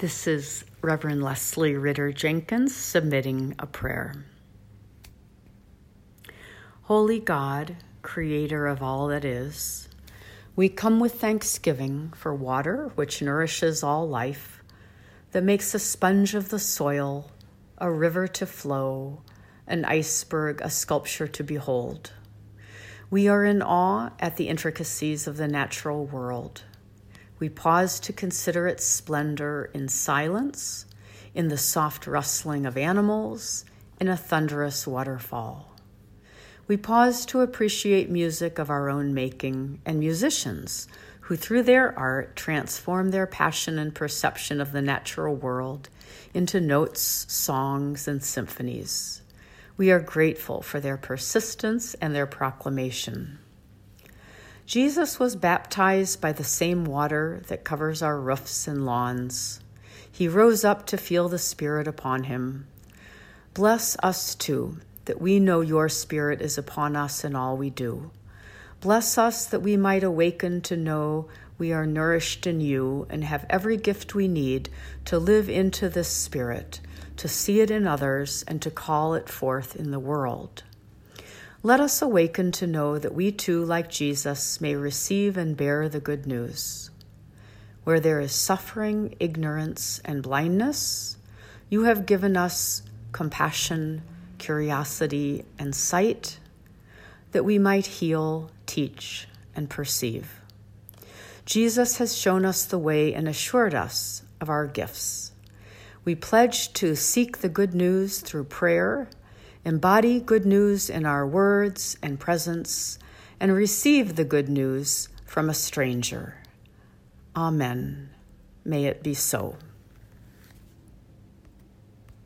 This is Reverend Leslie Ritter Jenkins submitting a prayer. Holy God, creator of all that is, we come with thanksgiving for water which nourishes all life, that makes a sponge of the soil, a river to flow, an iceberg, a sculpture to behold. We are in awe at the intricacies of the natural world. We pause to consider its splendor in silence, in the soft rustling of animals, in a thunderous waterfall. We pause to appreciate music of our own making and musicians who, through their art, transform their passion and perception of the natural world into notes, songs, and symphonies. We are grateful for their persistence and their proclamation. Jesus was baptized by the same water that covers our roofs and lawns. He rose up to feel the Spirit upon him. Bless us too, that we know your Spirit is upon us in all we do. Bless us that we might awaken to know we are nourished in you and have every gift we need to live into this Spirit, to see it in others, and to call it forth in the world. Let us awaken to know that we too, like Jesus, may receive and bear the good news. Where there is suffering, ignorance, and blindness, you have given us compassion, curiosity, and sight, that we might heal, teach, and perceive. Jesus has shown us the way and assured us of our gifts. We pledge to seek the good news through prayer, embody good news in our words and presence, and receive the good news from a stranger. Amen. May it be so.